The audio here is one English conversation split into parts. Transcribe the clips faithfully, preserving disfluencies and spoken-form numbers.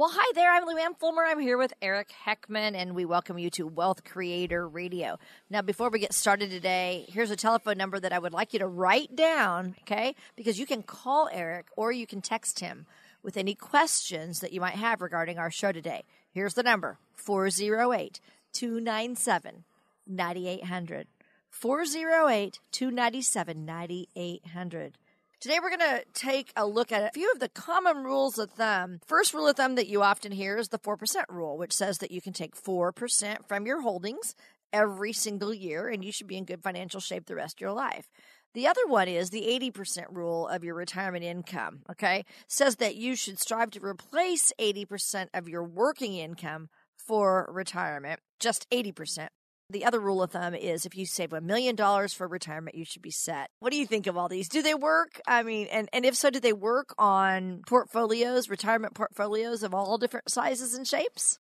Well, hi there. I'm Luanne Fulmer. I'm here with Eric Heckman, and we welcome you to Wealth Creator Radio. Now, before we get started today, here's a telephone number that I would like you to write down, okay? Because you can call Eric or you can text him with any questions that you might have regarding our show today. Here's the number, four oh eight, two nine seven, nine eight hundred. four oh eight, two nine seven, nine eight hundred. Today, we're going to take a look at a few of the common rules of thumb. First rule of thumb that you often hear is the four percent rule, which says that you can take four percent from your holdings every single year, and you should be in good financial shape the rest of your life. The other one is the eighty percent rule of your retirement income, okay? Says that you should strive to replace eighty percent of your working income for retirement, just eighty percent. The other rule of thumb is if you save one million dollars for retirement, you should be set. What do you think of all these? Do they work? I mean, and, and if so, do they work on portfolios, retirement portfolios of all different sizes and shapes?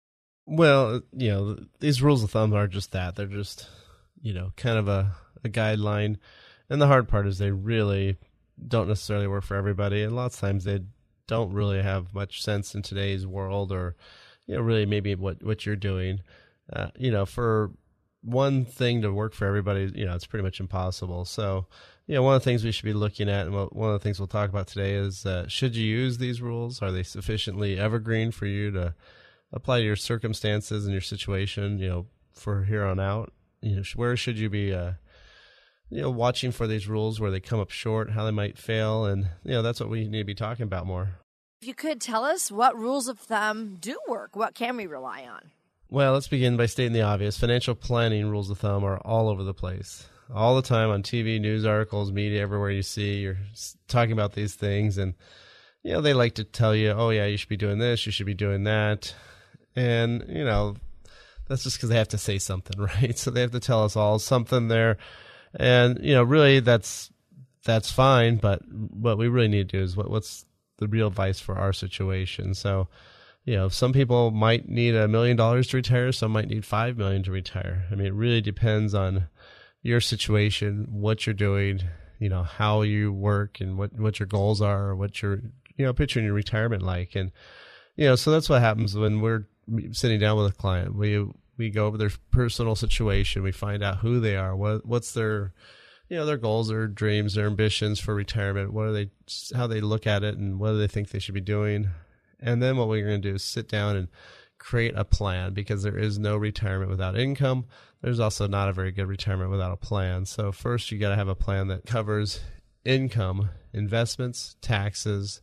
Well, you know, these rules of thumb are just that. They're just, you know, kind of a, a guideline. And the hard part is they really don't necessarily work for everybody. And lots of times they don't really have much sense in today's world or, you know, really maybe what, what you're doing, uh, you know, for one thing to work for everybody, you know, it's pretty much impossible. So, you know, one of the things we should be looking at and one of the things we'll talk about today is uh, should you use these rules? Are they sufficiently evergreen for you to apply to your circumstances and your situation, you know, for here on out? You know, where should you be, uh, you know, watching for these rules, where they come up short, how they might fail? And, you know, that's what we need to be talking about more. If you could tell us what rules of thumb do work, what can we rely on? Well, let's begin by stating the obvious. Financial planning rules of thumb are all over the place, all the time on T V, news articles, media, everywhere you see. You're talking about these things, and you know they like to tell you, "Oh yeah, you should be doing this, you should be doing that," and you know that's just because they have to say something, right? So they have to tell us all something there, and you know really that's that's fine. But what we really need to do is what, what's the real advice for our situation? So. You know, some people might need a million dollars to retire. Some might need five million to retire. I mean, it really depends on your situation, what you're doing, you know, how you work, and what, what your goals are, or what you're, you know, picturing your retirement like. And you know, so that's what happens when we're sitting down with a client. We we go over their personal situation. We find out who they are. What what's their, you know, their goals, their dreams, their ambitions for retirement. What are they? How they look at it, and what do they think they should be doing. And then what we're going to do is sit down and create a plan, because there is no retirement without income. There's also not a very good retirement without a plan. So first, you got to have a plan that covers income, investments, taxes,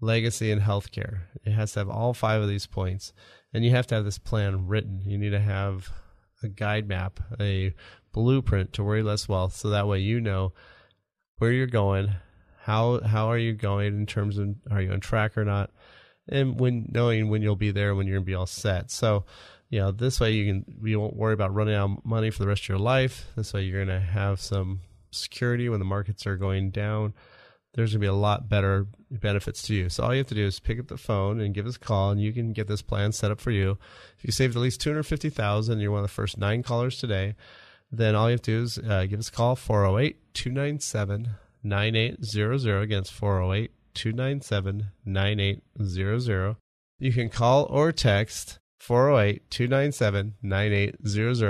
legacy, and healthcare. It has to have all five of these points. And you have to have this plan written. You need to have a guide map, a blueprint to worry less wealth. So that way you know where you're going, how how are you going in terms of are you on track or not, and when knowing when you'll be there, when you're going to be all set. So, you know, this way you can you won't worry about running out of money for the rest of your life. This way you're going to have some security when the markets are going down. There's going to be a lot better benefits to you. So all you have to do is pick up the phone and give us a call, and you can get this plan set up for you. If you saved at least two hundred fifty thousand dollars and you're one of the first nine callers today, then all you have to do is uh, give us a call, four oh eight, two nine seven, nine eight hundred. Again, it's four oh eight, two nine seven, nine eight hundred. You can call or text four oh eight, two nine seven, nine eight hundred,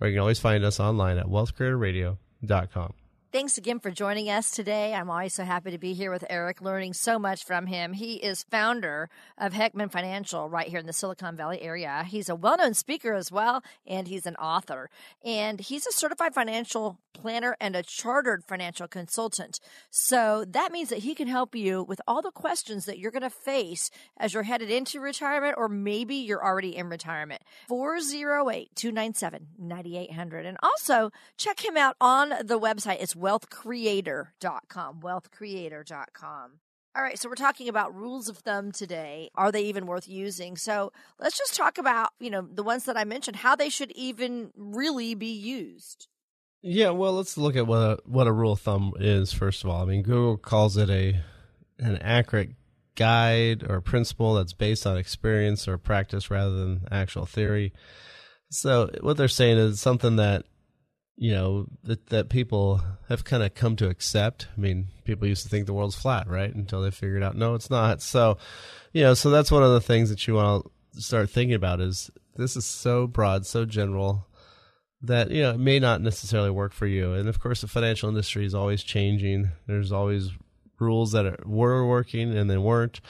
or you can always find us online at wealth creator radio dot com. Thanks again for joining us today. I'm always so happy to be here with Eric, learning so much from him. He is founder of Heckman Financial right here in the Silicon Valley area. He's a well-known speaker as well, and he's an author. And he's a certified financial planner and a chartered financial consultant. So that means that he can help you with all the questions that you're going to face as you're headed into retirement, or maybe you're already in retirement. four oh eight, two nine seven, nine eight hundred. And also, check him out on the website. It's wealth creator dot com, wealth creator dot com. All right, so we're talking about rules of thumb today. Are they even worth using? So let's just talk about, you know, the ones that I mentioned, how they should even really be used. Yeah, well, let's look at what a, what a rule of thumb is, first of all. I mean, Google calls it a an accurate guide or principle that's based on experience or practice rather than actual theory. So what they're saying is something that, you know, that, that people have kind of come to accept. I mean, people used to think the world's flat, right? Until they figured out, no, it's not. So, you know, so that's one of the things that you want to start thinking about is this is so broad, so general, that, you know, it may not necessarily work for you. And of course, the financial industry is always changing. There's always rules that are, were working and then weren't.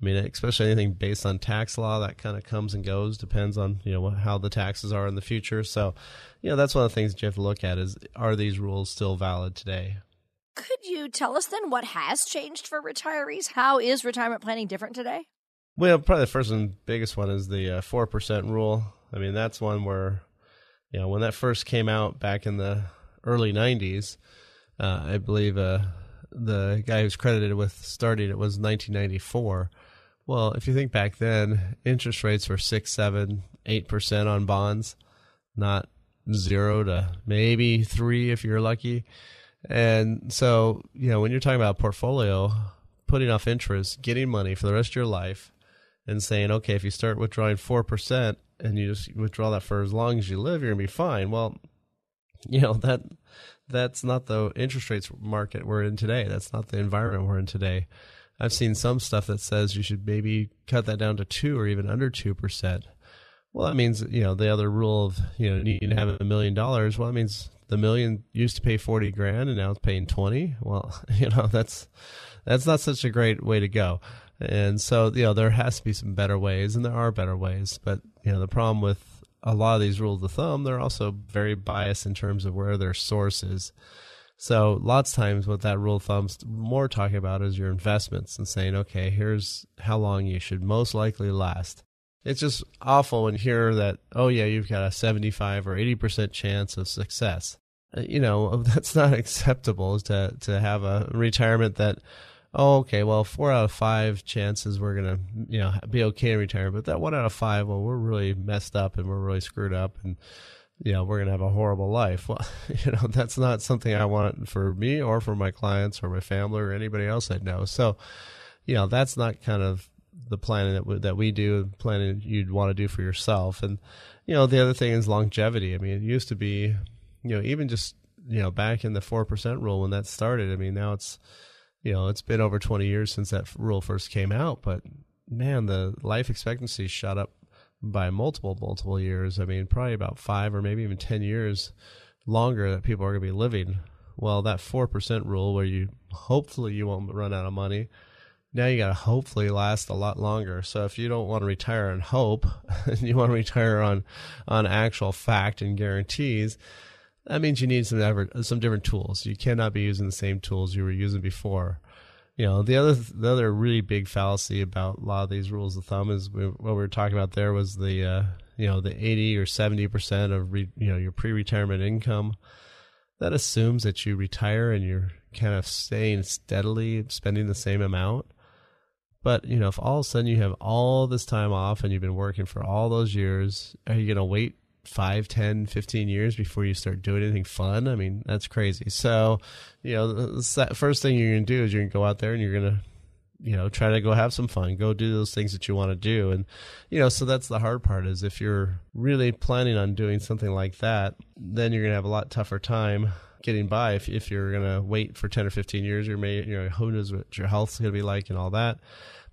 I mean, especially anything based on tax law, that kind of comes and goes, depends on, you know, how the taxes are in the future. So, you know, that's one of the things that you have to look at is, are these rules still valid today? Could you tell us then what has changed for retirees? How is retirement planning different today? Well, probably the first and biggest one is the uh, four percent rule. I mean, that's one where, you know, when that first came out back in the early nineties, uh, I believe uh, the guy who's credited with starting it was nineteen ninety-four. Well, if you think back then, interest rates were six, seven, eight percent on bonds, not zero to maybe three if you're lucky. And so, you know, when you're talking about portfolio, putting off interest, getting money for the rest of your life and saying, okay, if you start withdrawing four percent and you just withdraw that for as long as you live, you're going to be fine. Well, you know, that that's not the interest rates market we're in today. That's not the environment we're in today. I've seen some stuff that says you should maybe cut that down to two or even under two percent. Well, that means, you know, the other rule of, you know, you need to have a million dollars. Well, that means the million used to pay forty grand and now it's paying twenty. Well, you know, that's that's not such a great way to go. And so, you know, there has to be some better ways, and there are better ways. But, you know, the problem with a lot of these rules of thumb, they're also very biased in terms of where their source is. So lots of times what that rule of thumb's more talking about is your investments and saying, okay, here's how long you should most likely last. It's just awful when you hear that, oh yeah, you've got a seventy-five or eighty percent chance of success. You know, that's not acceptable to, to have a retirement that, oh, okay, well, four out of five chances we're going to, you know, be okay in retirement. But that one out of five, well, we're really messed up and we're really screwed up and, you know, we're going to have a horrible life. Well, you know, that's not something I want for me or for my clients or my family or anybody else I know. So, you know, that's not kind of the planning that we, that we do and planning you'd want to do for yourself. And, you know, the other thing is longevity. I mean, it used to be, you know, even just, you know, back in the four percent rule when that started, I mean, now it's, you know, it's been over twenty years since that rule first came out, but man, the life expectancy shot up by multiple, multiple years. I mean, probably about five or maybe even ten years longer that people are going to be living. Well, that four percent rule where you hopefully you won't run out of money, now you got to hopefully last a lot longer. So if you don't want to retire on hope and you want to retire on, on actual fact and guarantees, that means you need some effort, some different tools. You cannot be using the same tools you were using before. You know, the other the other really big fallacy about a lot of these rules of thumb is we, what we were talking about there was the uh, you know the eighty or seventy percent of re, you know your pre-retirement income. That assumes that you retire and you're kind of staying steadily spending the same amount. But you know, if all of a sudden you have all this time off and you've been working for all those years, are you going to wait five, ten, fifteen years before you start doing anything fun? I mean, that's crazy. So, you know, the first thing you're going to do is you're going to go out there and you're going to, you know, try to go have some fun, go do those things that you want to do. And, you know, so that's the hard part is if you're really planning on doing something like that, then you're going to have a lot tougher time getting by. If, if you're going to wait for ten or fifteen years, you're may, you know, who knows what your health's going to be like and all that.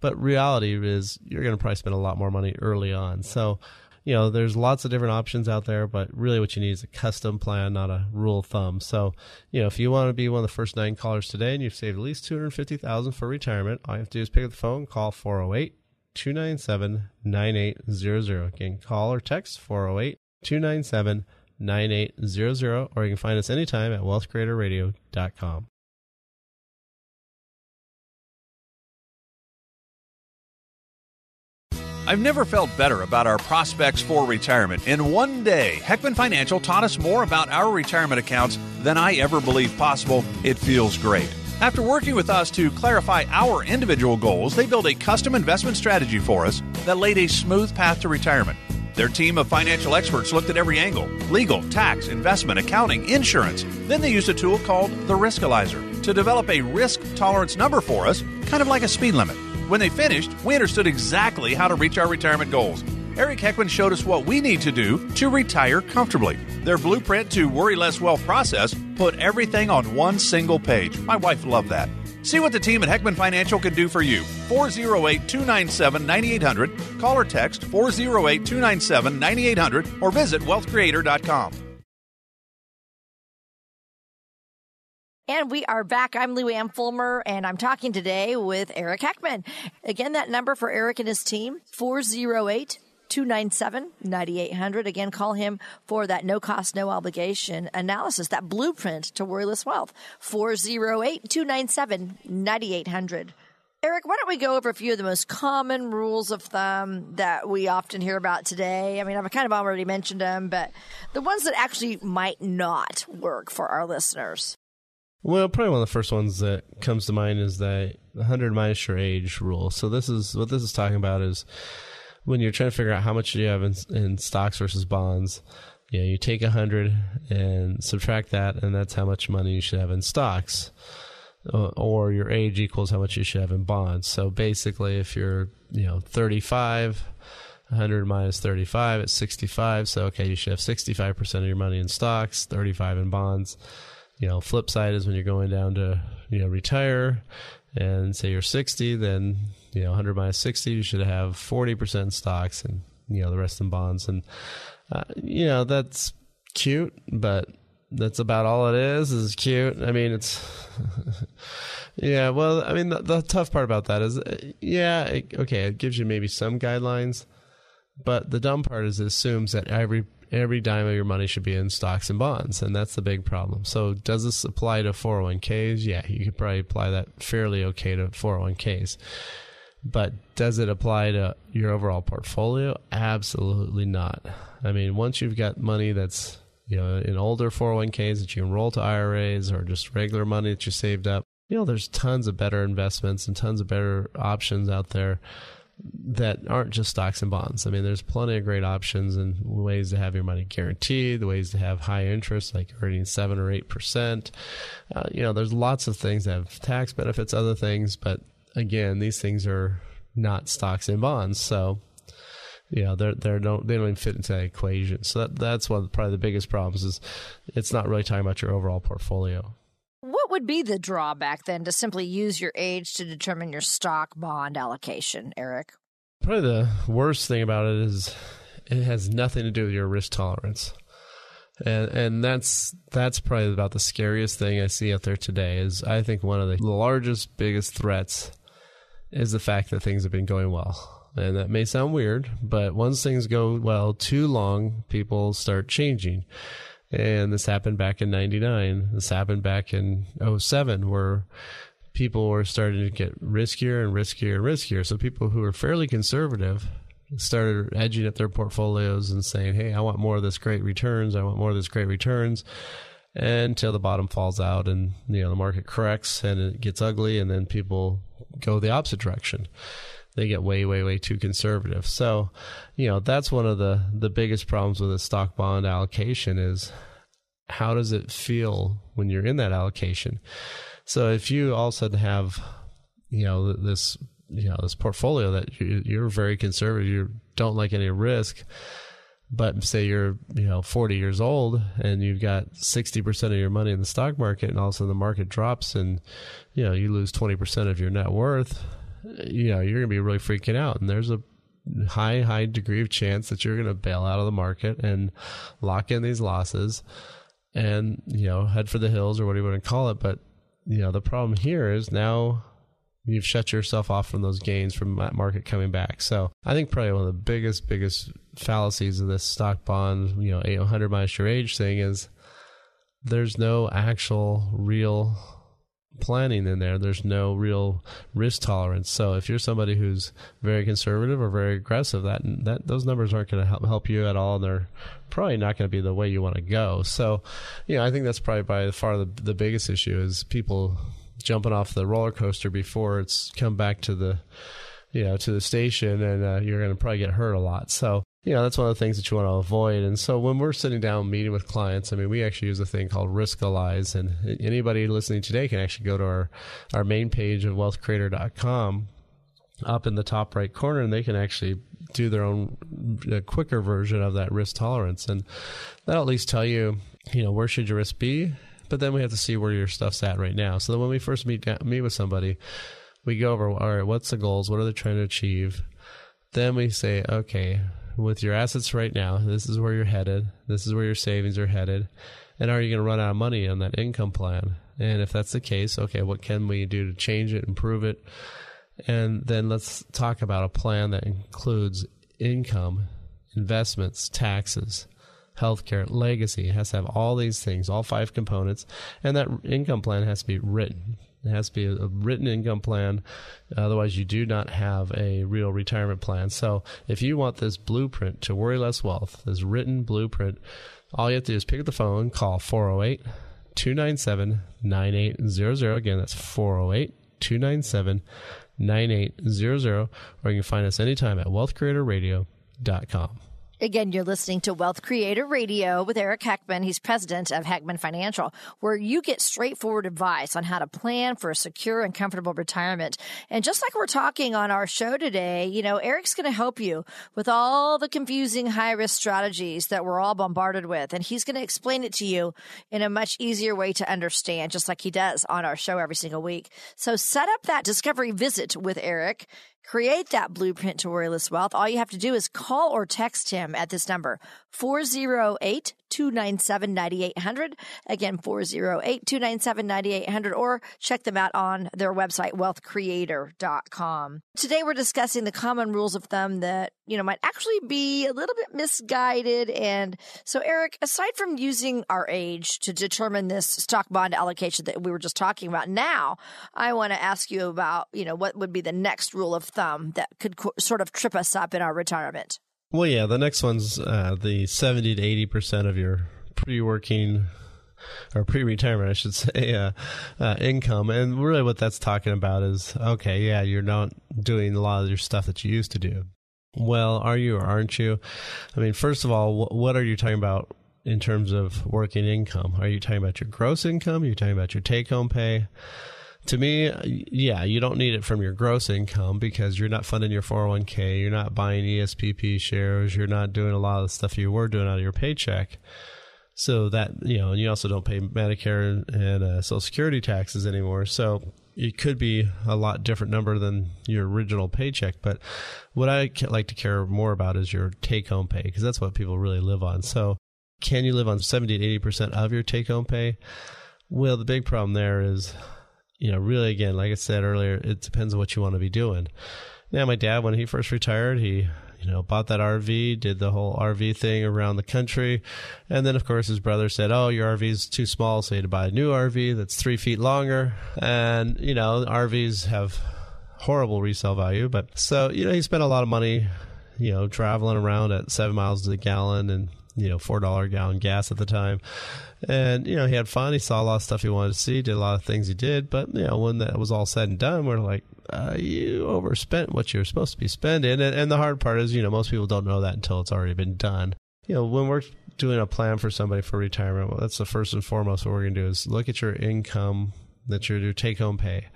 But reality is you're going to probably spend a lot more money early on. So, you know, there's lots of different options out there, but really what you need is a custom plan, not a rule of thumb. So, you know, if you want to be one of the first nine callers today and you've saved at least two hundred fifty thousand dollars for retirement, all you have to do is pick up the phone, call four oh eight, two nine seven, nine eight zero zero. Again, call or text four oh eight, two nine seven, nine eight zero zero, or you can find us anytime at wealth creator radio dot com. I've never felt better about our prospects for retirement. In one day, Heckman Financial taught us more about our retirement accounts than I ever believed possible. It feels great. After working with us to clarify our individual goals, they built a custom investment strategy for us that laid a smooth path to retirement. Their team of financial experts looked at every angle: legal, tax, investment, accounting, insurance. Then they used a tool called the Riskalyzer to develop a risk tolerance number for us, kind of like a speed limit. When they finished, we understood exactly how to reach our retirement goals. Eric Heckman showed us what we need to do to retire comfortably. Their blueprint to worry less wealth process put everything on one single page. My wife loved that. See what the team at Heckman Financial can do for you. four oh eight, two nine seven, nine eight hundred. Call or text four oh eight, two nine seven, nine eight hundred or visit wealth creator dot com. And we are back. I'm Luanne Fulmer, and I'm talking today with Eric Heckman. Again, that number for Eric and his team, four oh eight, two nine seven, nine eight hundred. Again, call him for that no-cost, no-obligation analysis, that blueprint to worryless wealth, four oh eight, two nine seven, nine eight hundred. Eric, why don't we go over a few of the most common rules of thumb that we often hear about today? I mean, I've kind of already mentioned them, but the ones that actually might not work for our listeners. Well, probably one of the first ones that comes to mind is the one hundred minus your age rule. So this is what this is talking about is, when you're trying to figure out how much you have in, in stocks versus bonds, you know, you take one hundred and subtract that, and that's how much money you should have in stocks, uh, or your age equals how much you should have in bonds. So basically, if you're, you know, thirty-five, one hundred minus thirty-five, it's sixty-five. So, okay, you should have sixty-five percent of your money in stocks, thirty-five in bonds. You know, flip side is when you're going down to, you know, retire and say you're sixty, then, you know, one hundred minus sixty, you should have forty percent in stocks and, you know, the rest in bonds. And, uh, you know, that's cute, but that's about all it is, is cute. I mean, it's, yeah, well, I mean, the, the tough part about that is, yeah, it, okay, it gives you maybe some guidelines, but the dumb part is it assumes that every Every dime of your money should be in stocks and bonds, and that's the big problem. So does this apply to four oh one k's? Yeah, you could probably apply that fairly okay to four oh one k's. But does it apply to your overall portfolio? Absolutely not. I mean, once you've got money that's, you know, in older four oh one k's that you can roll to I R As or just regular money that you saved up, you know, there's tons of better investments and tons of better options out there that aren't just stocks and bonds. I mean, there's plenty of great options and ways to have your money guaranteed, ways to have high interest, like earning seven or eight percent. Uh, you know, there's lots of things that have tax benefits, other things, but again, these things are not stocks and bonds, so you know they're they don't they don't even fit into that equation. So that that's one of the, probably the biggest problems is it's not really talking about your overall portfolio. What would be the drawback then to simply use your age to determine your stock bond allocation, Eric? Probably the worst thing about it is it has nothing to do with your risk tolerance. And and that's that's probably about the scariest thing I see out there today is I think one of the largest, biggest threats is the fact that things have been going well. And that may sound weird, but once things go well too long, people start changing. And this happened back in ninety-nine. This happened back in oh seven, where people were starting to get riskier and riskier and riskier. So people who were fairly conservative started edging up their portfolios and saying, hey, I want more of this great returns. I want more of this great returns until the bottom falls out and, you know, the market corrects and it gets ugly. And then people go the opposite direction. They get way, way, way too conservative. So, you know, that's one of the, the biggest problems with a stock bond allocation is how does it feel when you're in that allocation? So if you all of a sudden have, you know, this, you know, this portfolio that you, you're very conservative, you don't like any risk, but say you're, you know, forty years old and you've got sixty percent of your money in the stock market and all of a sudden the market drops and, you know, you lose twenty percent of your net worth, you know, you're going to be really freaking out. And there's a high, high degree of chance that you're going to bail out of the market and lock in these losses and, you know, head for the hills or whatever you want to call it. But, you know, the problem here is now you've shut yourself off from those gains from that market coming back. So I think probably one of the biggest, biggest fallacies of this stock bond, you know, eight hundred minus your age thing is there's no actual real planning in there. There's no real risk tolerance. So if you're somebody who's very conservative or very aggressive, that that those numbers aren't going to help help you at all. They're probably not going to be the way you want to go. So, you know, I think that's probably by far the, the biggest issue is people jumping off the roller coaster before it's come back to the, you know, to the station, and uh, you're going to probably get hurt a lot. So, you know, that's one of the things that you want to avoid. And so when we're sitting down meeting with clients, I mean, we actually use a thing called Riskalyzer. And anybody listening today can actually go to our, our main page of wealth creator dot com up in the top right corner, and they can actually do their own uh, quicker version of that risk tolerance. And that'll at least tell you, you know, where should your risk be? But then we have to see where your stuff's at right now. So then when we first meet, meet with somebody, we go over, all right, what's the goals? What are they trying to achieve? Then we say, okay, with your assets right now, this is where you're headed. This is where your savings are headed. And are you going to run out of money on that income plan? And if that's the case, okay, what can we do to change it, improve it? And then let's talk about a plan that includes income, investments, taxes, healthcare, legacy. It has to have all these things, all five components. And that income plan has to be written. It has to be a written income plan. Otherwise, you do not have a real retirement plan. So if you want this blueprint to worry less wealth, this written blueprint, all you have to do is pick up the phone, call four oh eight, two nine seven, nine eight zero zero. Again, that's four oh eight, two nine seven, nine eight zero zero. Or you can find us anytime at wealth creator radio dot com. Again, you're listening to Wealth Creator Radio with Eric Heckman. He's president of Heckman Financial, where you get straightforward advice on how to plan for a secure and comfortable retirement. And just like we're talking on our show today, you know, Eric's going to help you with all the confusing high-risk strategies that we're all bombarded with. And he's going to explain it to you in a much easier way to understand, just like he does on our show every single week. So set up that discovery visit with Eric. Create that blueprint to worry less wealth. All you have to do is call or text him at this number, four oh eight, two nine seven, nine eight zero zero. Again, four oh eight, two nine seven, nine eight zero zero, or check them out on their website, wealth creator dot com. Today, we're discussing the common rules of thumb that, you know, might actually be a little bit misguided. And so, Eric, aside from using our age to determine this stock bond allocation that we were just talking about, now I want to ask you about, you know, what would be the next rule of thumb that could co- sort of trip us up in our retirement? Well, yeah, the next one's uh, the seventy to eighty percent of your pre-working or pre-retirement, I should say, uh, uh, income. And really what that's talking about is, okay, yeah, you're not doing a lot of your stuff that you used to do. Well, are you or aren't you? I mean, first of all, wh- what are you talking about in terms of working income? Are you talking about your gross income? Are you talking about your take-home pay? To me, yeah, you don't need it from your gross income because you're not funding your four oh one k, you're not buying E S P P shares, you're not doing a lot of the stuff you were doing out of your paycheck. So that, you know, and you also don't pay Medicare and, and uh, Social Security taxes anymore. So it could be a lot different number than your original paycheck. But what I like to care more about is your take-home pay, because that's what people really live on. So can you live on seventy to eighty percent of your take-home pay? Well, the big problem there is, you know, really, again, like I said earlier, it depends on what you want to be doing. Now, my dad, when he first retired, he, you know, bought that R V, did the whole R V thing around the country. And then, of course, his brother said, oh, your R V is too small, so you had to buy a new R V that's three feet longer. And, you know, R Vs have horrible resale value. But so, you know, he spent a lot of money, you know, traveling around at seven miles to the gallon and, you know, four dollars a gallon gas at the time. And, you know, he had fun. He saw a lot of stuff he wanted to see, did a lot of things he did. But, you know, when that was all said and done, we're like, uh, you overspent what you're supposed to be spending. And, and the hard part is, you know, most people don't know that until it's already been done. You know, when we're doing a plan for somebody for retirement, well, that's the first and foremost what we're going to do is look at your income, that your, your take-home pay.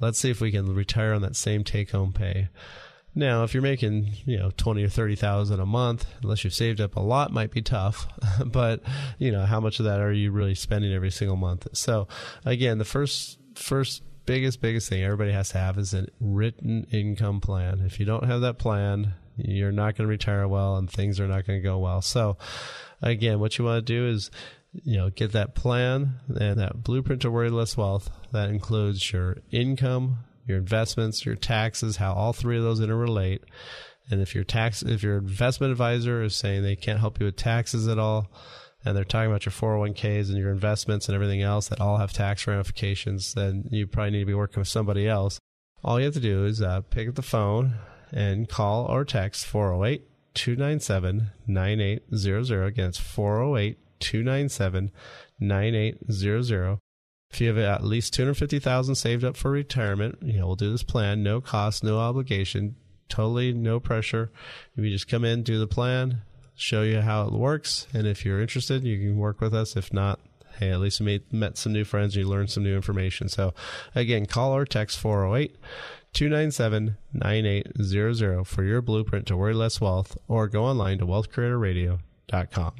Let's see if we can retire on that same take-home pay. Now, if you're making, you know, twenty or thirty thousand a month, unless you've saved up a lot, might be tough. But you know, how much of that are you really spending every single month? So, again, the first, first, biggest, biggest thing everybody has to have is a written income plan. If you don't have that plan, you're not going to retire well, and things are not going to go well. So, again, what you want to do is, you know, get that plan and that blueprint to worry less wealth. That includes your income, your investments, your taxes, how all three of those interrelate. And if your tax, if your investment advisor is saying they can't help you with taxes at all, and they're talking about your four oh one k's and your investments and everything else that all have tax ramifications, then you probably need to be working with somebody else. All you have to do is uh, pick up the phone and call or text four oh eight, two nine seven, nine eight zero zero. Again, it's four oh eight, two nine seven, nine eight zero zero. If you have at least two hundred fifty thousand dollars saved up for retirement, you know, we'll do this plan, no cost, no obligation, totally no pressure. You just come in, do the plan, show you how it works. And if you're interested, you can work with us. If not, hey, at least you met some new friends, you learned some new information. So again, call or text four oh eight, two nine seven, nine eight zero zero for your blueprint to worry less wealth, or go online to wealth creator radio dot com.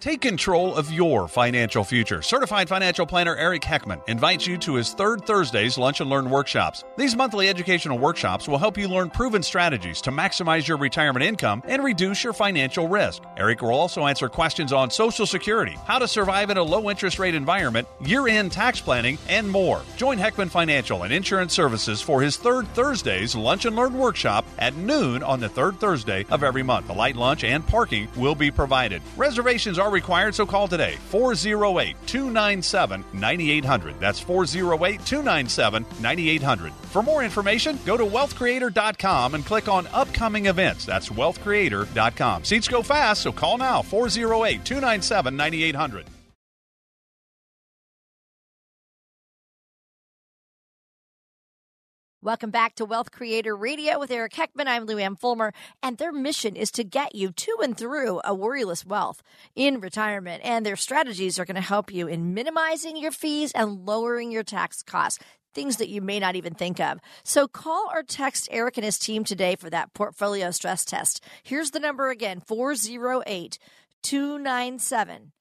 Take control of your financial future. Certified financial planner Eric Heckman invites you to his third Thursday's Lunch and Learn workshops. These monthly educational workshops will help you learn proven strategies to maximize your retirement income and reduce your financial risk. Eric will also answer questions on Social Security, how to survive in a low interest rate environment, year-end tax planning, and more. Join Heckman Financial and Insurance Services for his third Thursday's Lunch and Learn workshop at noon on the third Thursday of every month. A light lunch and parking will be provided. Reservations are required, so call today, four oh eight, two nine seven, nine eight zero zero. That's four oh eight, two nine seven, nine eight zero zero. For more information, go to wealth creator dot com and click on upcoming events. That's wealth creator dot com. Seats go fast, so call now, four oh eight, two nine seven, nine eight zero zero. Welcome back to Wealth Creator Radio with Eric Heckman. I'm Luanne Fulmer, and their mission is to get you to and through a worryless wealth in retirement. And their strategies are going to help you in minimizing your fees and lowering your tax costs, things that you may not even think of. So call or text Eric and his team today for that portfolio stress test. Here's the number again, four oh eight, two nine seven, nine eight zero zero.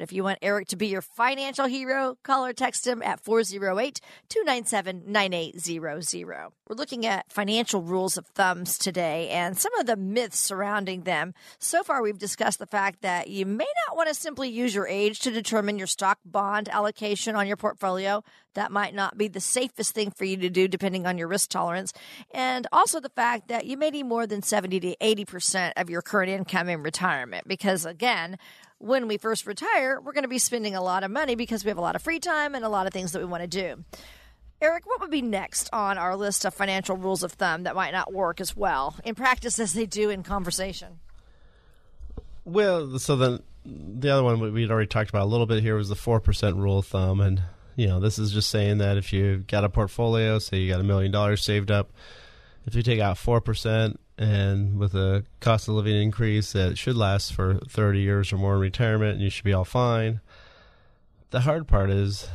If you want Eric to be your financial hero, call or text him at four oh eight, two nine seven, nine eight zero zero. We're looking at financial rules of thumbs today and some of the myths surrounding them. So far, we've discussed the fact that you may not want to simply use your age to determine your stock bond allocation on your portfolio. That might not be the safest thing for you to do depending on your risk tolerance. And also the fact that you may need more than seventy to eighty percent of your current income in retirement, because again, when we first retire, we're going to be spending a lot of money because we have a lot of free time and a lot of things that we want to do. Eric, what would be next on our list of financial rules of thumb that might not work as well in practice as they do in conversation? Well, so then the other one we'd already talked about a little bit here was the four percent rule of thumb. And you know, this is just saying that if you've got a portfolio, say you got a million dollars saved up, if you take out four percent and with a cost of living increase that should last for thirty years or more in retirement, and you should be all fine. The hard part is,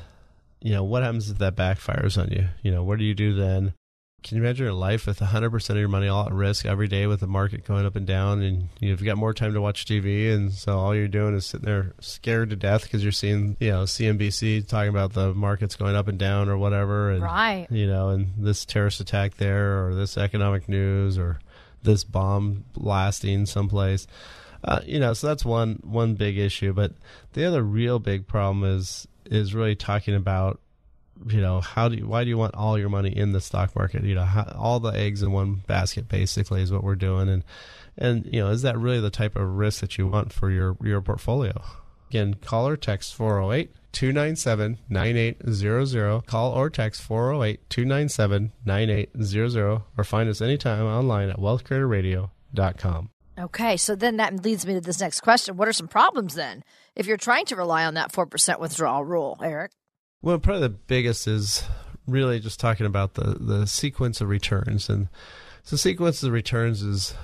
you know, what happens if that backfires on you? You know, what do you do then? Can you imagine your life with one hundred percent of your money all at risk every day with the market going up and down, and you've got more time to watch T V, and so all you're doing is sitting there scared to death because you're seeing, you know, C N B C talking about the markets going up and down or whatever, and right. you know, and this terrorist attack there, or this economic news, or this bomb blasting someplace, uh, you know. So that's one one big issue. But the other real big problem is is really talking about, you know, how do you, why do you want all your money in the stock market? You know, how, all the eggs in one basket basically is what we're doing. And, and, you know, is that really the type of risk that you want for your, your portfolio? Again, call or text four oh eight, two nine seven, nine eight zero zero. Call or text four oh eight, two nine seven, nine eight zero zero, or find us anytime online at wealth creator radio dot com. Okay, so then that leads me to this next question. What are some problems then if you're trying to rely on that four percent withdrawal rule, Eric? Well, probably the biggest is really just talking about the, the sequence of returns. And so sequence of returns is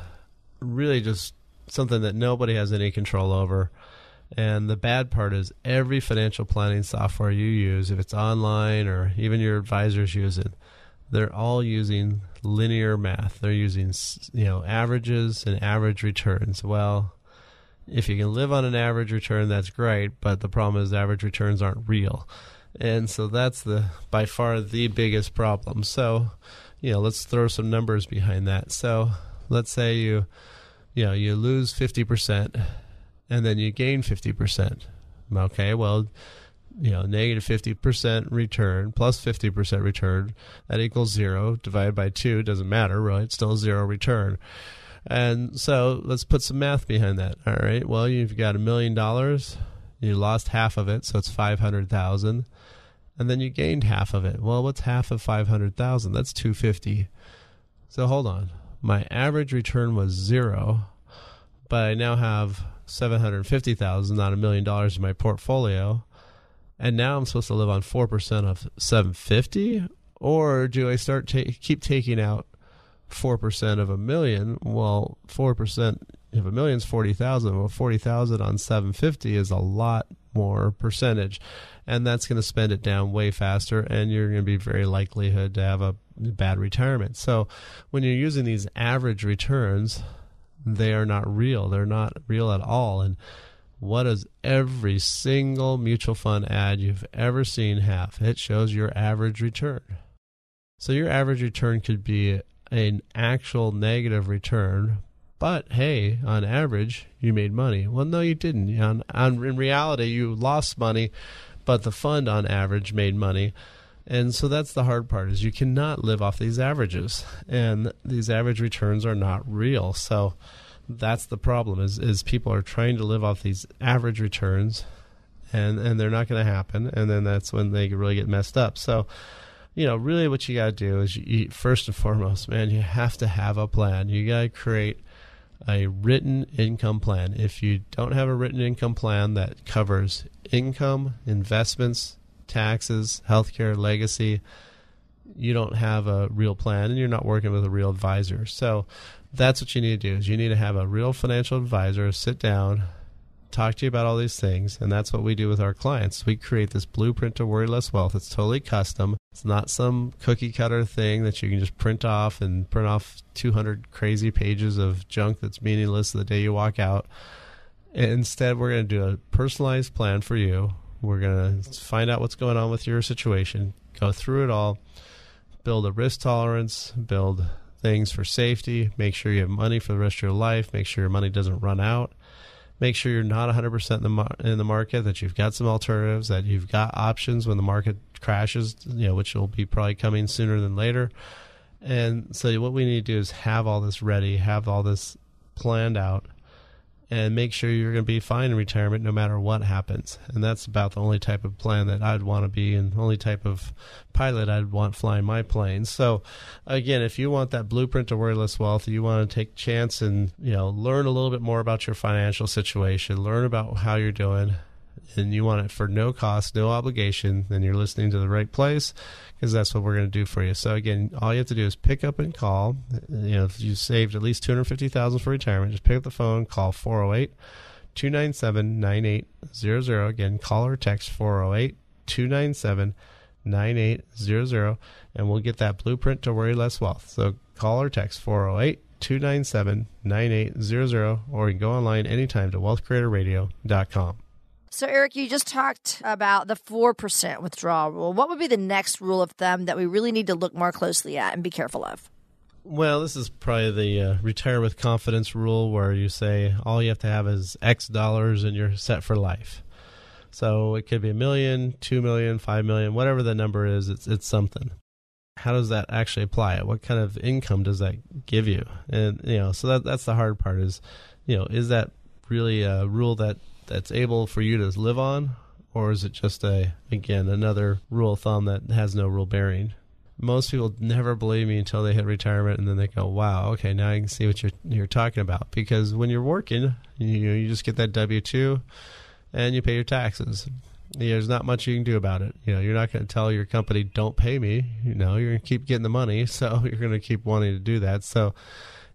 really just something that nobody has any control over. And the bad part is every financial planning software you use, if it's online or even your advisors use it, they're all using linear math. They're using, you know, averages and average returns. Well, if you can live on an average return, that's great. But the problem is average returns aren't real. And so that's the by far the biggest problem. So, you know, let's throw some numbers behind that. So let's say you, you know, you lose fifty percent and then you gain fifty percent. Okay, well, you know, negative fifty percent return plus fifty percent return, that equals zero. Divided by two, doesn't matter, right? It's still zero return. And so let's put some math behind that. All right, well, you've got a million dollars. You lost half of it, so it's five hundred thousand dollars. And then you gained half of it. Well, what's half of five hundred thousand dollars? That's two hundred fifty thousand dollars. So hold on. My average return was zero, but I now have seven hundred fifty thousand dollars, not a million dollars in my portfolio, and now I'm supposed to live on four percent of seven hundred fifty thousand dollars? Or do I start ta- keep taking out four percent of a million? Well, four percent of a million is forty thousand dollars. Well, forty thousand dollars on seven hundred fifty thousand dollars is a lot more percentage, and that's going to spend it down way faster, and you're going to be very likelihood to have a bad retirement. So when you're using these average returns, they are not real. They're not real at all. And what does every single mutual fund ad you've ever seen have? It shows your average return. So your average return could be an actual negative return, but hey, on average, you made money. Well, no, you didn't. On, on, in reality, you lost money, but the fund on average made money. And so that's the hard part, is you cannot live off these averages, and these average returns are not real. So that's the problem, is, is people are trying to live off these average returns, and, and they're not going to happen. And then that's when they really get messed up. So, you know, really what you got to do is, you, first and foremost, man, you have to have a plan. You got to create a written income plan. If you don't have a written income plan that covers income, investments, taxes, healthcare, legacy, you don't have a real plan, and you're not working with a real advisor. So that's what you need to do, is you need to have a real financial advisor sit down, talk to you about all these things. And that's what we do with our clients. We create this blueprint to worry less wealth. It's totally custom. It's not some cookie cutter thing that you can just print off and print off two hundred crazy pages of junk that's meaningless the day you walk out. Instead, we're going to do a personalized plan for you. We're going to find out what's going on with your situation, go through it all, build a risk tolerance, build things for safety, make sure you have money for the rest of your life, make sure your money doesn't run out, make sure you're not one hundred percent in the, mar- in the market, that you've got some alternatives, that you've got options when the market crashes, you know, which will be probably coming sooner than later. And so what we need to do is have all this ready, have all this planned out, and make sure you're going to be fine in retirement no matter what happens. And that's about the only type of plan that I'd want to be, and the only type of pilot I'd want flying my plane. So again, if you want that blueprint to worry less wealth, you want to take a chance and, you know, learn a little bit more about your financial situation, learn about how you're doing, and you want it for no cost, no obligation, then you're listening to the right place, because that's what we're going to do for you. So again, all you have to do is pick up and call. You know, if you saved at least two hundred fifty thousand dollars for retirement, just pick up the phone, call four oh eight, two nine seven, nine eight zero zero. Again, call or text four oh eight, two nine seven, nine eight zero zero, and we'll get that blueprint to worry less wealth. So call or text four oh eight, two nine seven, nine eight zero zero, or you can go online anytime to wealth creator radio dot com. So, Eric, you just talked about the four percent withdrawal rule. What would be the next rule of thumb that we really need to look more closely at and be careful of? Well, this is probably the uh, retire with confidence rule, where you say all you have to have is X dollars and you're set for life. So it could be a million, two million, five million, whatever the number is, it's it's something. How does that actually apply? What kind of income does that give you? And, you know, so that that's the hard part is, you know, is that really a rule that that's able for you to live on, or is it just a, again, another rule of thumb that has no real bearing? Most people never believe me until they hit retirement, and then they go, wow, okay, now I can see what you're you're talking about. Because when you're working, you you just get that W two and you pay your taxes. You know, there's not much you can do about it. You know, you're not going to tell your company, don't pay me. You know, you're going to keep getting the money, so you're going to keep wanting to do that. So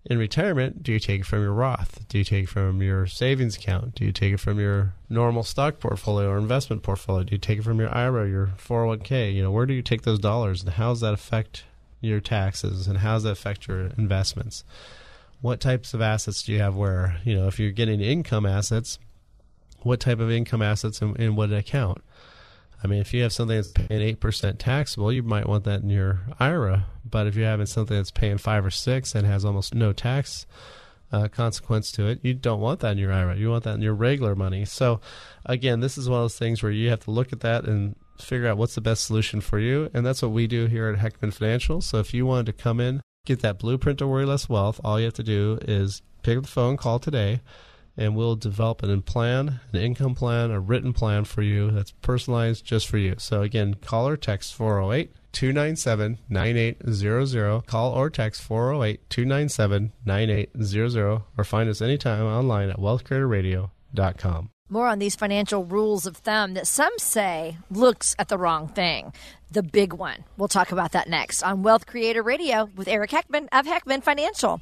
in retirement, do you take it from your Roth? Do you take it from your savings account? Do you take it from your normal stock portfolio or investment portfolio? Do you take it from your I R A, your four oh one k? You know, where do you take those dollars, and how does that affect your taxes, and how does that affect your investments? What types of assets do you have where? You know, if you're getting income assets, what type of income assets in, in what account? I mean, if you have something that's paying eight percent taxable, you might want that in your I R A. But if you're having something that's paying five or six and has almost no tax uh, consequence to it, you don't want that in your I R A. You want that in your regular money. So, again, this is one of those things where you have to look at that and figure out what's the best solution for you. And that's what we do here at Heckman Financial. So if you wanted to come in, get that blueprint to worry less wealth, all you have to do is pick up the phone, call today, and we'll develop a plan, an income plan, a written plan for you that's personalized just for you. So again, call or text four oh eight, two nine seven, nine eight zero zero. Call or text four oh eight, two nine seven, nine eight zero zero, or find us anytime online at wealth creator radio dot com. wealth creator dot com. More on these financial rules of thumb that some say looks at the wrong thing, the big one. We'll talk about that next on Wealth Creator Radio with Eric Heckman of Heckman Financial.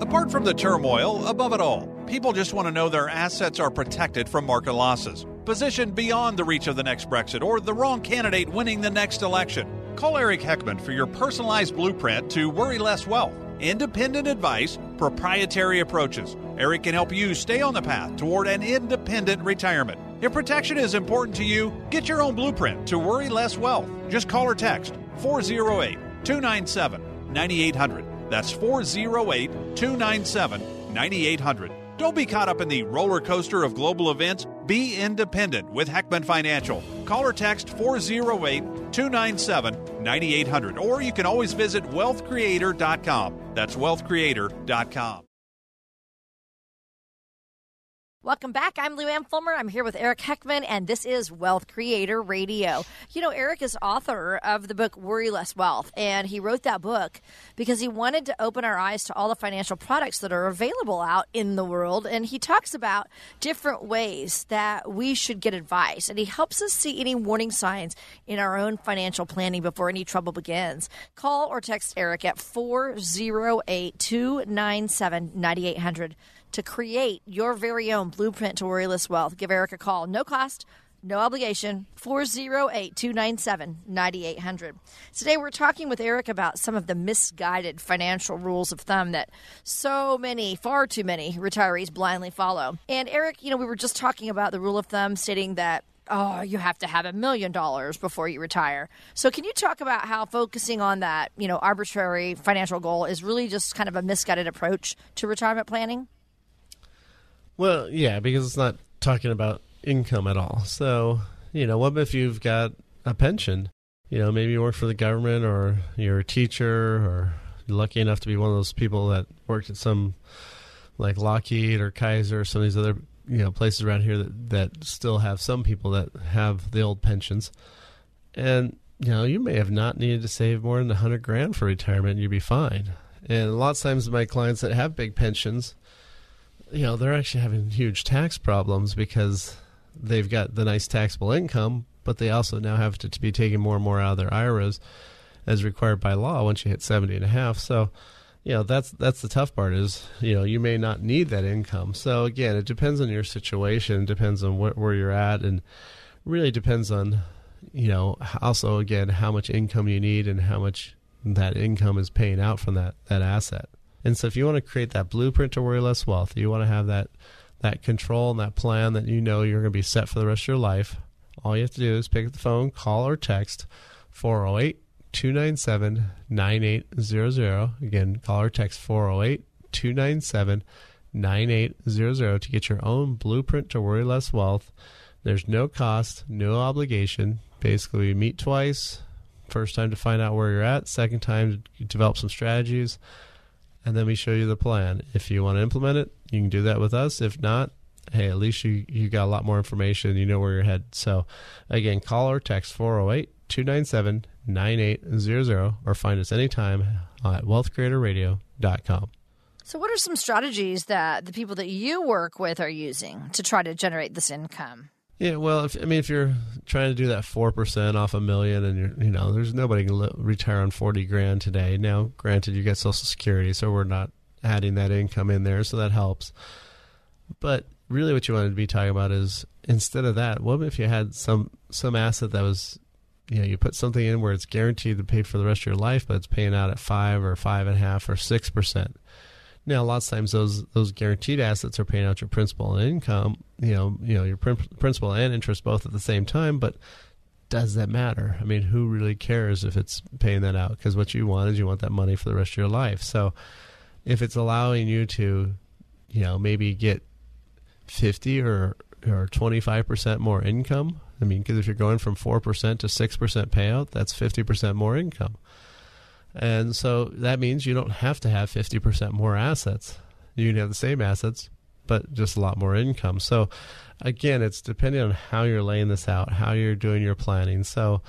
Apart from the turmoil, above it all, people just want to know their assets are protected from market losses, positioned beyond the reach of the next Brexit or the wrong candidate winning the next election. Call Eric Heckman for your personalized blueprint to worry less wealth. Independent advice, proprietary approaches. Eric can help you stay on the path toward an independent retirement. If protection is important to you, get your own blueprint to worry less wealth. Just call or text four oh eight, two nine seven, nine eight hundred. That's four oh eight, two nine seven, nine eight hundred. Don't be caught up in the roller coaster of global events. Be independent with Heckman Financial. Call or text four oh eight, two nine seven, nine eight hundred. Or you can always visit wealth creator dot com. That's wealth creator dot com. Welcome back. I'm Luanne Fulmer. I'm here with Eric Heckman, and this is Wealth Creator Radio. You know, Eric is author of the book Worry Less Wealth, and he wrote that book because he wanted to open our eyes to all the financial products that are available out in the world, and he talks about different ways that we should get advice, and he helps us see any warning signs in our own financial planning before any trouble begins. Call or text Eric at four oh eight, two nine seven, nine eight hundred. To create your very own blueprint to worryless wealth. Give Eric a call. No cost, no obligation, four oh eight, two nine seven, nine eight hundred. Today we're talking with Eric about some of the misguided financial rules of thumb that so many, far too many retirees blindly follow. And Eric, you know, we were just talking about the rule of thumb stating that, oh, you have to have a million dollars before you retire. So can you talk about how focusing on that, you know, arbitrary financial goal is really just kind of a misguided approach to retirement planning? Well, yeah, because it's not talking about income at all. So, you know, what if you've got a pension? You know, maybe you work for the government or you're a teacher or you're lucky enough to be one of those people that worked at some, like Lockheed or Kaiser or some of these other, you know, places around here that, that still have some people that have the old pensions. And, you know, you may have not needed to save more than a hundred grand for retirement and you'd be fine. And a lot of times my clients that have big pensions, you know, they're actually having huge tax problems because they've got the nice taxable income, but they also now have to, to be taking more and more out of their I R As as required by law once you hit seventy and a half. So, you know, that's that's the tough part is, you know, you may not need that income. So, again, it depends on your situation, depends on what, where you're at, and really depends on, you know, also, again, how much income you need and how much that income is paying out from that, that asset. And so if you want to create that blueprint to worry less wealth, you want to have that that control and that plan that you know you're going to be set for the rest of your life, all you have to do is pick up the phone, call or text four oh eight, two nine seven, nine eight hundred. Again, call or text four oh eight, two nine seven, nine eight hundred to get your own blueprint to worry less wealth. There's no cost, no obligation. Basically, we meet twice. First time to find out where you're at. Second time to develop some strategies. And then we show you the plan. If you want to implement it, you can do that with us. If not, hey, at least you, you got a lot more information. You know where you're headed. So, again, call or text four oh eight, two nine seven, nine eight hundred or find us anytime at wealth creator radio dot com. So what are some strategies that the people that you work with are using to try to generate this income? Yeah, well, if, I mean, if you're trying to do that four percent off a million and, you're, you know, there's nobody can li- retire on forty grand today. Now, granted, you get Social Security, so we're not adding that income in there, so that helps. But really what you want to be talking about is instead of that, what if you had some, some asset that was, you know, you put something in where it's guaranteed to pay for the rest of your life, but it's paying out at five or five and a half or six percent. Now, a lot of times those those guaranteed assets are paying out your principal and income, you know, you know your pr- principal and interest both at the same time, but does that matter? I mean, who really cares if it's paying that out? Because what you want is you want that money for the rest of your life. So if it's allowing you to, you know, maybe get fifty or, or twenty-five percent more income, I mean, because if you're going from four percent to six percent payout, that's fifty percent more income. And so that means you don't have to have fifty percent more assets. You can have the same assets, but just a lot more income. So, again, it's depending on how you're laying this out, how you're doing your planning. So,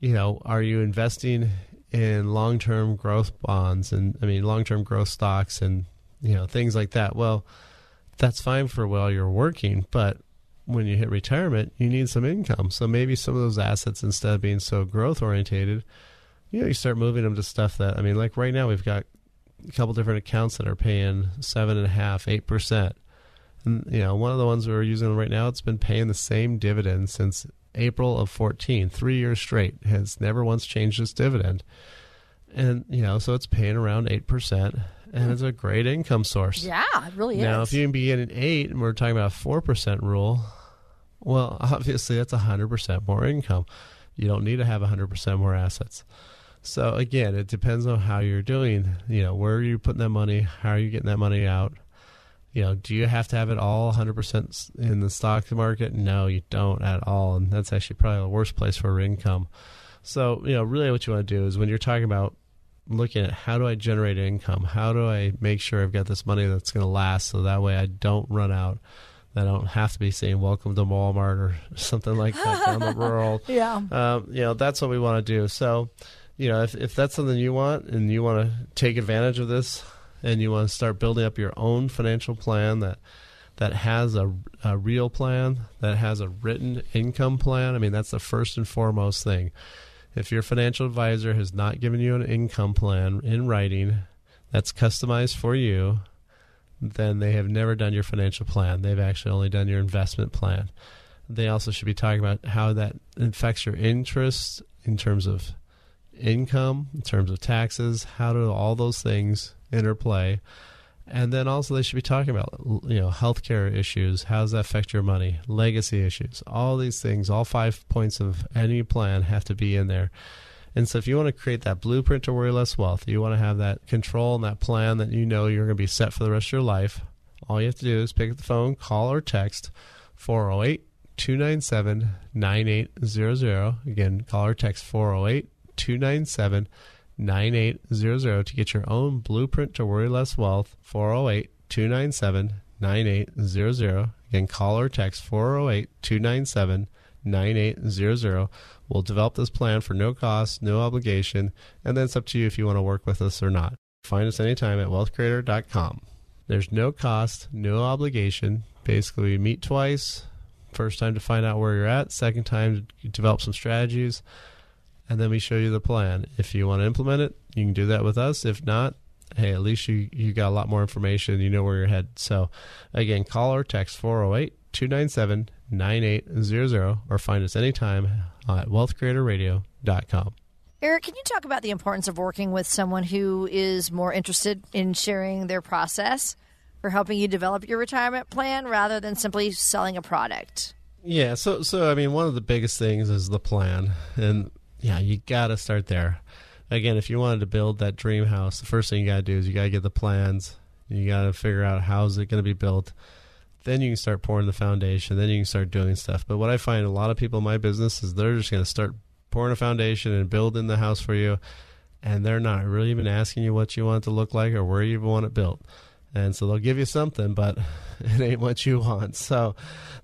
you know, are you investing in long-term growth bonds and, I mean, long-term growth stocks and, you know, things like that? Well, that's fine for while you're working, but when you hit retirement, you need some income. So maybe some of those assets, instead of being so growth orientated, you know, you start moving them to stuff that, I mean, like right now we've got a couple different accounts that are paying seven and a half, eight percent. And, you know, one of the ones we're using right now, it's been paying the same dividend since April of fourteen, three years straight. Has never once changed its dividend. And, you know, so it's paying around eight percent, and it's a great income source. Yeah, it really now, is. Now, if you can be getting eight, and we're talking about a four percent rule, well, obviously that's one hundred percent more income. You don't need to have one hundred percent more assets. So, again, it depends on how you're doing. You know, where are you putting that money? How are you getting that money out? You know, do you have to have it all one hundred percent in the stock market? No, you don't at all. And that's actually probably the worst place for income. So, you know, really what you want to do is when you're talking about looking at how do I generate income, how do I make sure I've got this money that's going to last so that way I don't run out, I don't have to be saying welcome to Walmart or something like that down the rural. Yeah. Um, you know, that's what we want to do. So, you know, if, if that's something you want and you want to take advantage of this, and you want to start building up your own financial plan that that has a, a real plan, that has a written income plan. I mean, that's the first and foremost thing. If your financial advisor has not given you an income plan in writing that's customized for you, then they have never done your financial plan. They've actually only done your investment plan. They also should be talking about how that affects your interests in terms of income, in terms of taxes, how do all those things interplay. And then also they should be talking about, you know, healthcare issues. How does that affect your money? Legacy issues. All these things, all five points of any plan have to be in there. And so if you want to create that blueprint to worry less wealth, you want to have that control and that plan that you know you're going to be set for the rest of your life. All you have to do is pick up the phone, call or text four oh eight, two nine seven, nine eight zero zero. Again, call or text four oh eight, two nine seven, nine eight zero zero. nine eight zero zero to get your own blueprint to worry less wealth. Four oh eight, two nine seven, nine eight zero zero. Again, call or text four oh eight, two nine seven, nine eight zero zero. We'll develop this plan for no cost, no obligation, and then it's up to you if you want to work with us or not. Find us anytime at wealth creator dot com. There's no cost, no obligation. Basically, we meet twice. First time to find out where you're at, second time to develop some strategies, and then we show you the plan. If you want to implement it, you can do that with us. If not, hey, at least you, you got a lot more information. You know where you're headed. So, again, call or text four oh eight, two nine seven, nine eight zero zero or find us anytime at wealth creator radio dot com. Eric, can you talk about the importance of working with someone who is more interested in sharing their process for helping you develop your retirement plan rather than simply selling a product? Yeah. So, so I mean, one of the biggest things is the plan. And yeah, you got to start there. Again, if you wanted to build that dream house, the first thing you got to do is you got to get the plans. You got to figure out how is it going to be built. Then you can start pouring the foundation. Then you can start doing stuff. But what I find a lot of people in my business is they're just going to start pouring a foundation and building the house for you. And they're not really even asking you what you want it to look like or where you want it built. And so they'll give you something, but it ain't what you want. So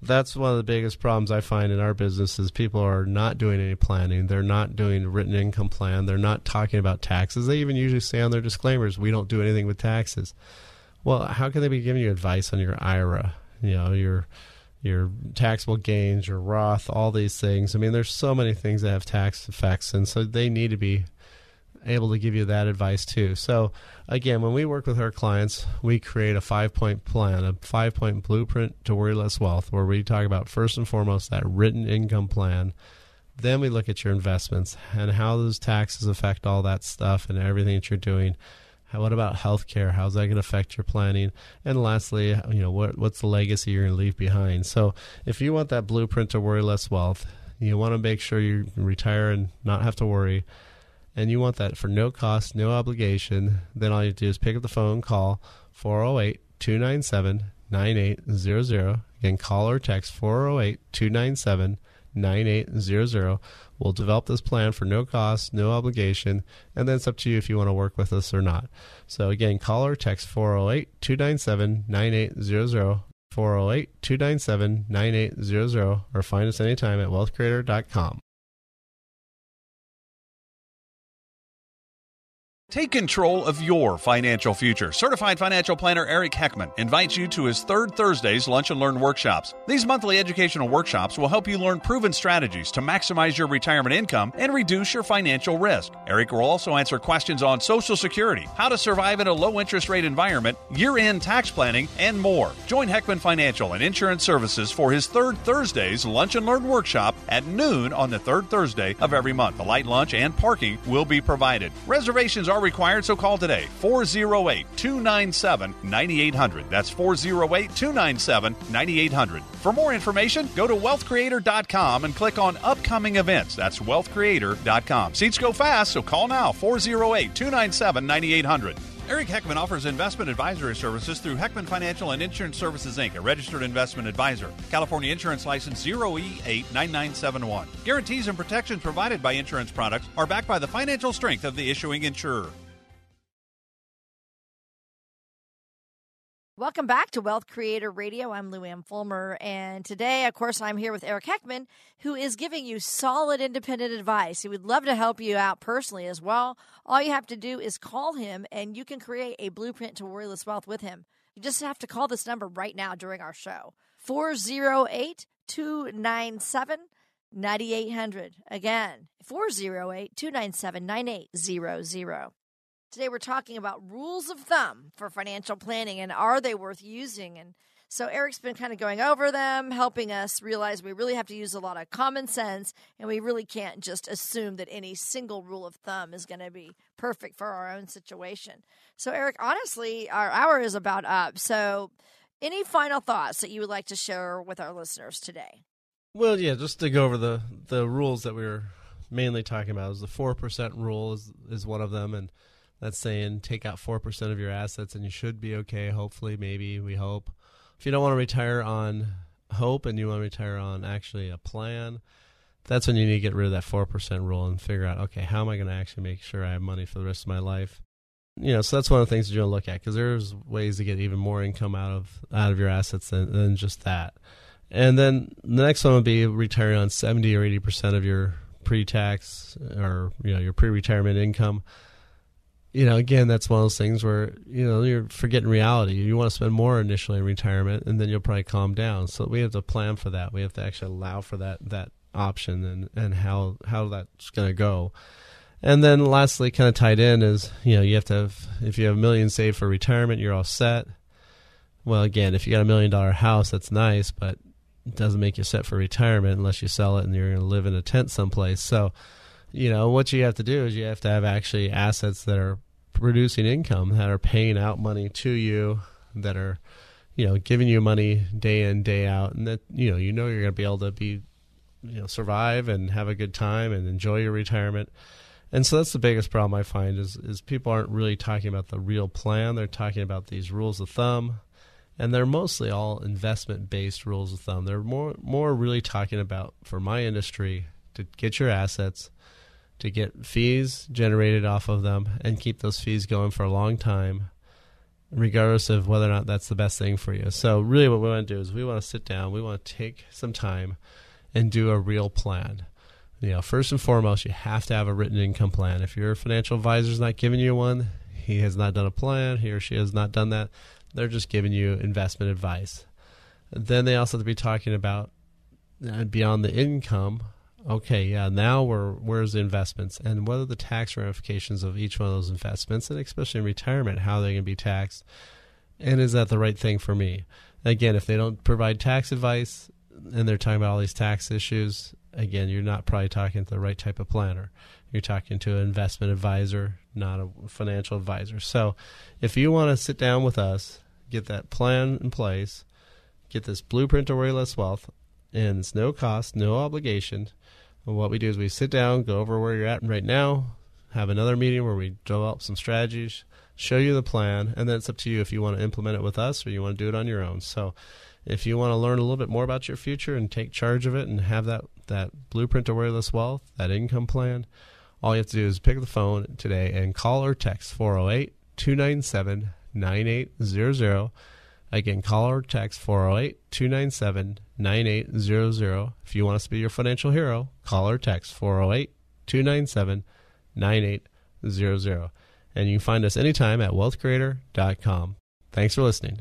that's one of the biggest problems I find in our business is people are not doing any planning. They're not doing a written income plan. They're not talking about taxes. They even usually say on their disclaimers, we don't do anything with taxes. Well, how can they be giving you advice on your I R A, you know, your your taxable gains, your Roth, all these things? I mean, there's so many things that have tax effects, and so they need to be able to give you that advice too. So again, when we work with our clients, we create a five-point plan, a five-point blueprint to worry less wealth, where we talk about first and foremost that written income plan. Then we look at your investments and how those taxes affect all that stuff and everything that you're doing. How, what about healthcare? How's that going to affect your planning? And lastly, you know, what what's the legacy you're going to leave behind? So if you want that blueprint to worry less wealth, you want to make sure you retire and not have to worry, and you want that for no cost, no obligation, then all you have to do is pick up the phone, call four oh eight, two nine seven, nine eight zero zero. Again, call or text four oh eight, two nine seven, nine eight zero zero. We'll develop this plan for no cost, no obligation, and then it's up to you if you want to work with us or not. So again, call or text four oh eight, two nine seven, nine eight zero zero, four oh eight, two nine seven, nine eight zero zero, or find us anytime at wealth creator dot com. Take control of your financial future. Certified financial planner Eric Heckman invites you to his third Thursday's Lunch and Learn workshops. These monthly educational workshops will help you learn proven strategies to maximize your retirement income and reduce your financial risk. Eric will also answer questions on Social Security, how to survive in a low interest rate environment, year-end tax planning, and more. Join Heckman Financial and Insurance Services for his third Thursday's Lunch and Learn workshop at noon on the third Thursday of every month. A light lunch and parking will be provided. Reservations are required, so call today, four oh eight, two nine seven, nine eight hundred. That's four oh eight, two nine seven, nine eight hundred. For more information, go to wealth creator dot com and click on upcoming events. That's wealth creator dot com. Seats go fast, so call now, four oh eight, two nine seven, nine eight hundred. Eric Heckman offers investment advisory services through Heckman Financial and Insurance Services, Incorporated, a registered investment advisor. California Insurance License zero E eight nine nine seven one. Guarantees and protections provided by insurance products are backed by the financial strength of the issuing insurer. Welcome back to Wealth Creator Radio. I'm Luanne Fulmer, and today, of course, I'm here with Eric Heckman, who is giving you solid, independent advice. He would love to help you out personally as well. All you have to do is call him, and you can create a blueprint to worryless wealth with him. You just have to call this number right now during our show, four oh eight, two nine seven, nine eight hundred. Again, four oh eight, two nine seven, nine eight hundred. Today we're talking about rules of thumb for financial planning and are they worth using? And so Eric's been kind of going over them, helping us realize we really have to use a lot of common sense and we really can't just assume that any single rule of thumb is going to be perfect for our own situation. So Eric, honestly, our hour is about up. So any final thoughts that you would like to share with our listeners today? Well, yeah, just to go over the, the rules that we were mainly talking about is the four percent rule is, is one of them. And that's saying take out four percent of your assets and you should be okay, hopefully, maybe, we hope. If you don't want to retire on hope and you want to retire on actually a plan, that's when you need to get rid of that four percent rule and figure out, okay, how am I going to actually make sure I have money for the rest of my life? You know, so that's one of the things that you're going to look at because there's ways to get even more income out of out of your assets than, than just that. And then the next one would be retiring on seventy or eighty percent of your pre-tax or, you know, your pre-retirement income. You know, again, that's one of those things where, you know, you're forgetting reality. You want to spend more initially in retirement, and then you'll probably calm down. So we have to plan for that. We have to actually allow for that that option and, and how, how that's going to go. And then lastly, kind of tied in is, you know, you have to have, if you have a million saved for retirement, you're all set. Well, again, if you got a million-dollar house, that's nice, but it doesn't make you set for retirement unless you sell it and you're going to live in a tent someplace. So, you know, what you have to do is you have to have actually assets that are producing income, that are paying out money to you, that are, you know, giving you money day in, day out, and that, you know, you know you're going to be able to be, you know, survive and have a good time and enjoy your retirement. And so that's the biggest problem I find is, is people aren't really talking about the real plan. They're talking about these rules of thumb, and they're mostly all investment-based rules of thumb. They're more, more really talking about, for my industry, to get your assets, to get fees generated off of them and keep those fees going for a long time, regardless of whether or not that's the best thing for you. So really what we want to do is we want to sit down, we want to take some time and do a real plan. You know, first and foremost, you have to have a written income plan. If your financial advisor is not giving you one, he has not done a plan, he or she has not done that. They're just giving you investment advice. Then they also have to be talking about uh, beyond the income. Okay, yeah, now we're, where's the investments and what are the tax ramifications of each one of those investments, and especially in retirement, how they're going to be taxed, and is that the right thing for me? Again, if they don't provide tax advice and they're talking about all these tax issues, again, you're not probably talking to the right type of planner. You're talking to an investment advisor, not a financial advisor. So if you want to sit down with us, get that plan in place, get this blueprint to worryless wealth, and it's no cost, no obligation. What we do is we sit down, go over where you're at right now, have another meeting where we develop some strategies, show you the plan, and then it's up to you if you want to implement it with us or you want to do it on your own. So if you want to learn a little bit more about your future and take charge of it and have that, that blueprint to worryless wealth, that income plan, all you have to do is pick up the phone today and call or text four oh eight, two nine seven, nine eight hundred. Again, call or text four oh eight, two nine seven, nine eight hundred. If you want us to be your financial hero, call or text four oh eight, two nine seven, nine eight hundred. And you can find us anytime at wealth creator dot com. Thanks for listening.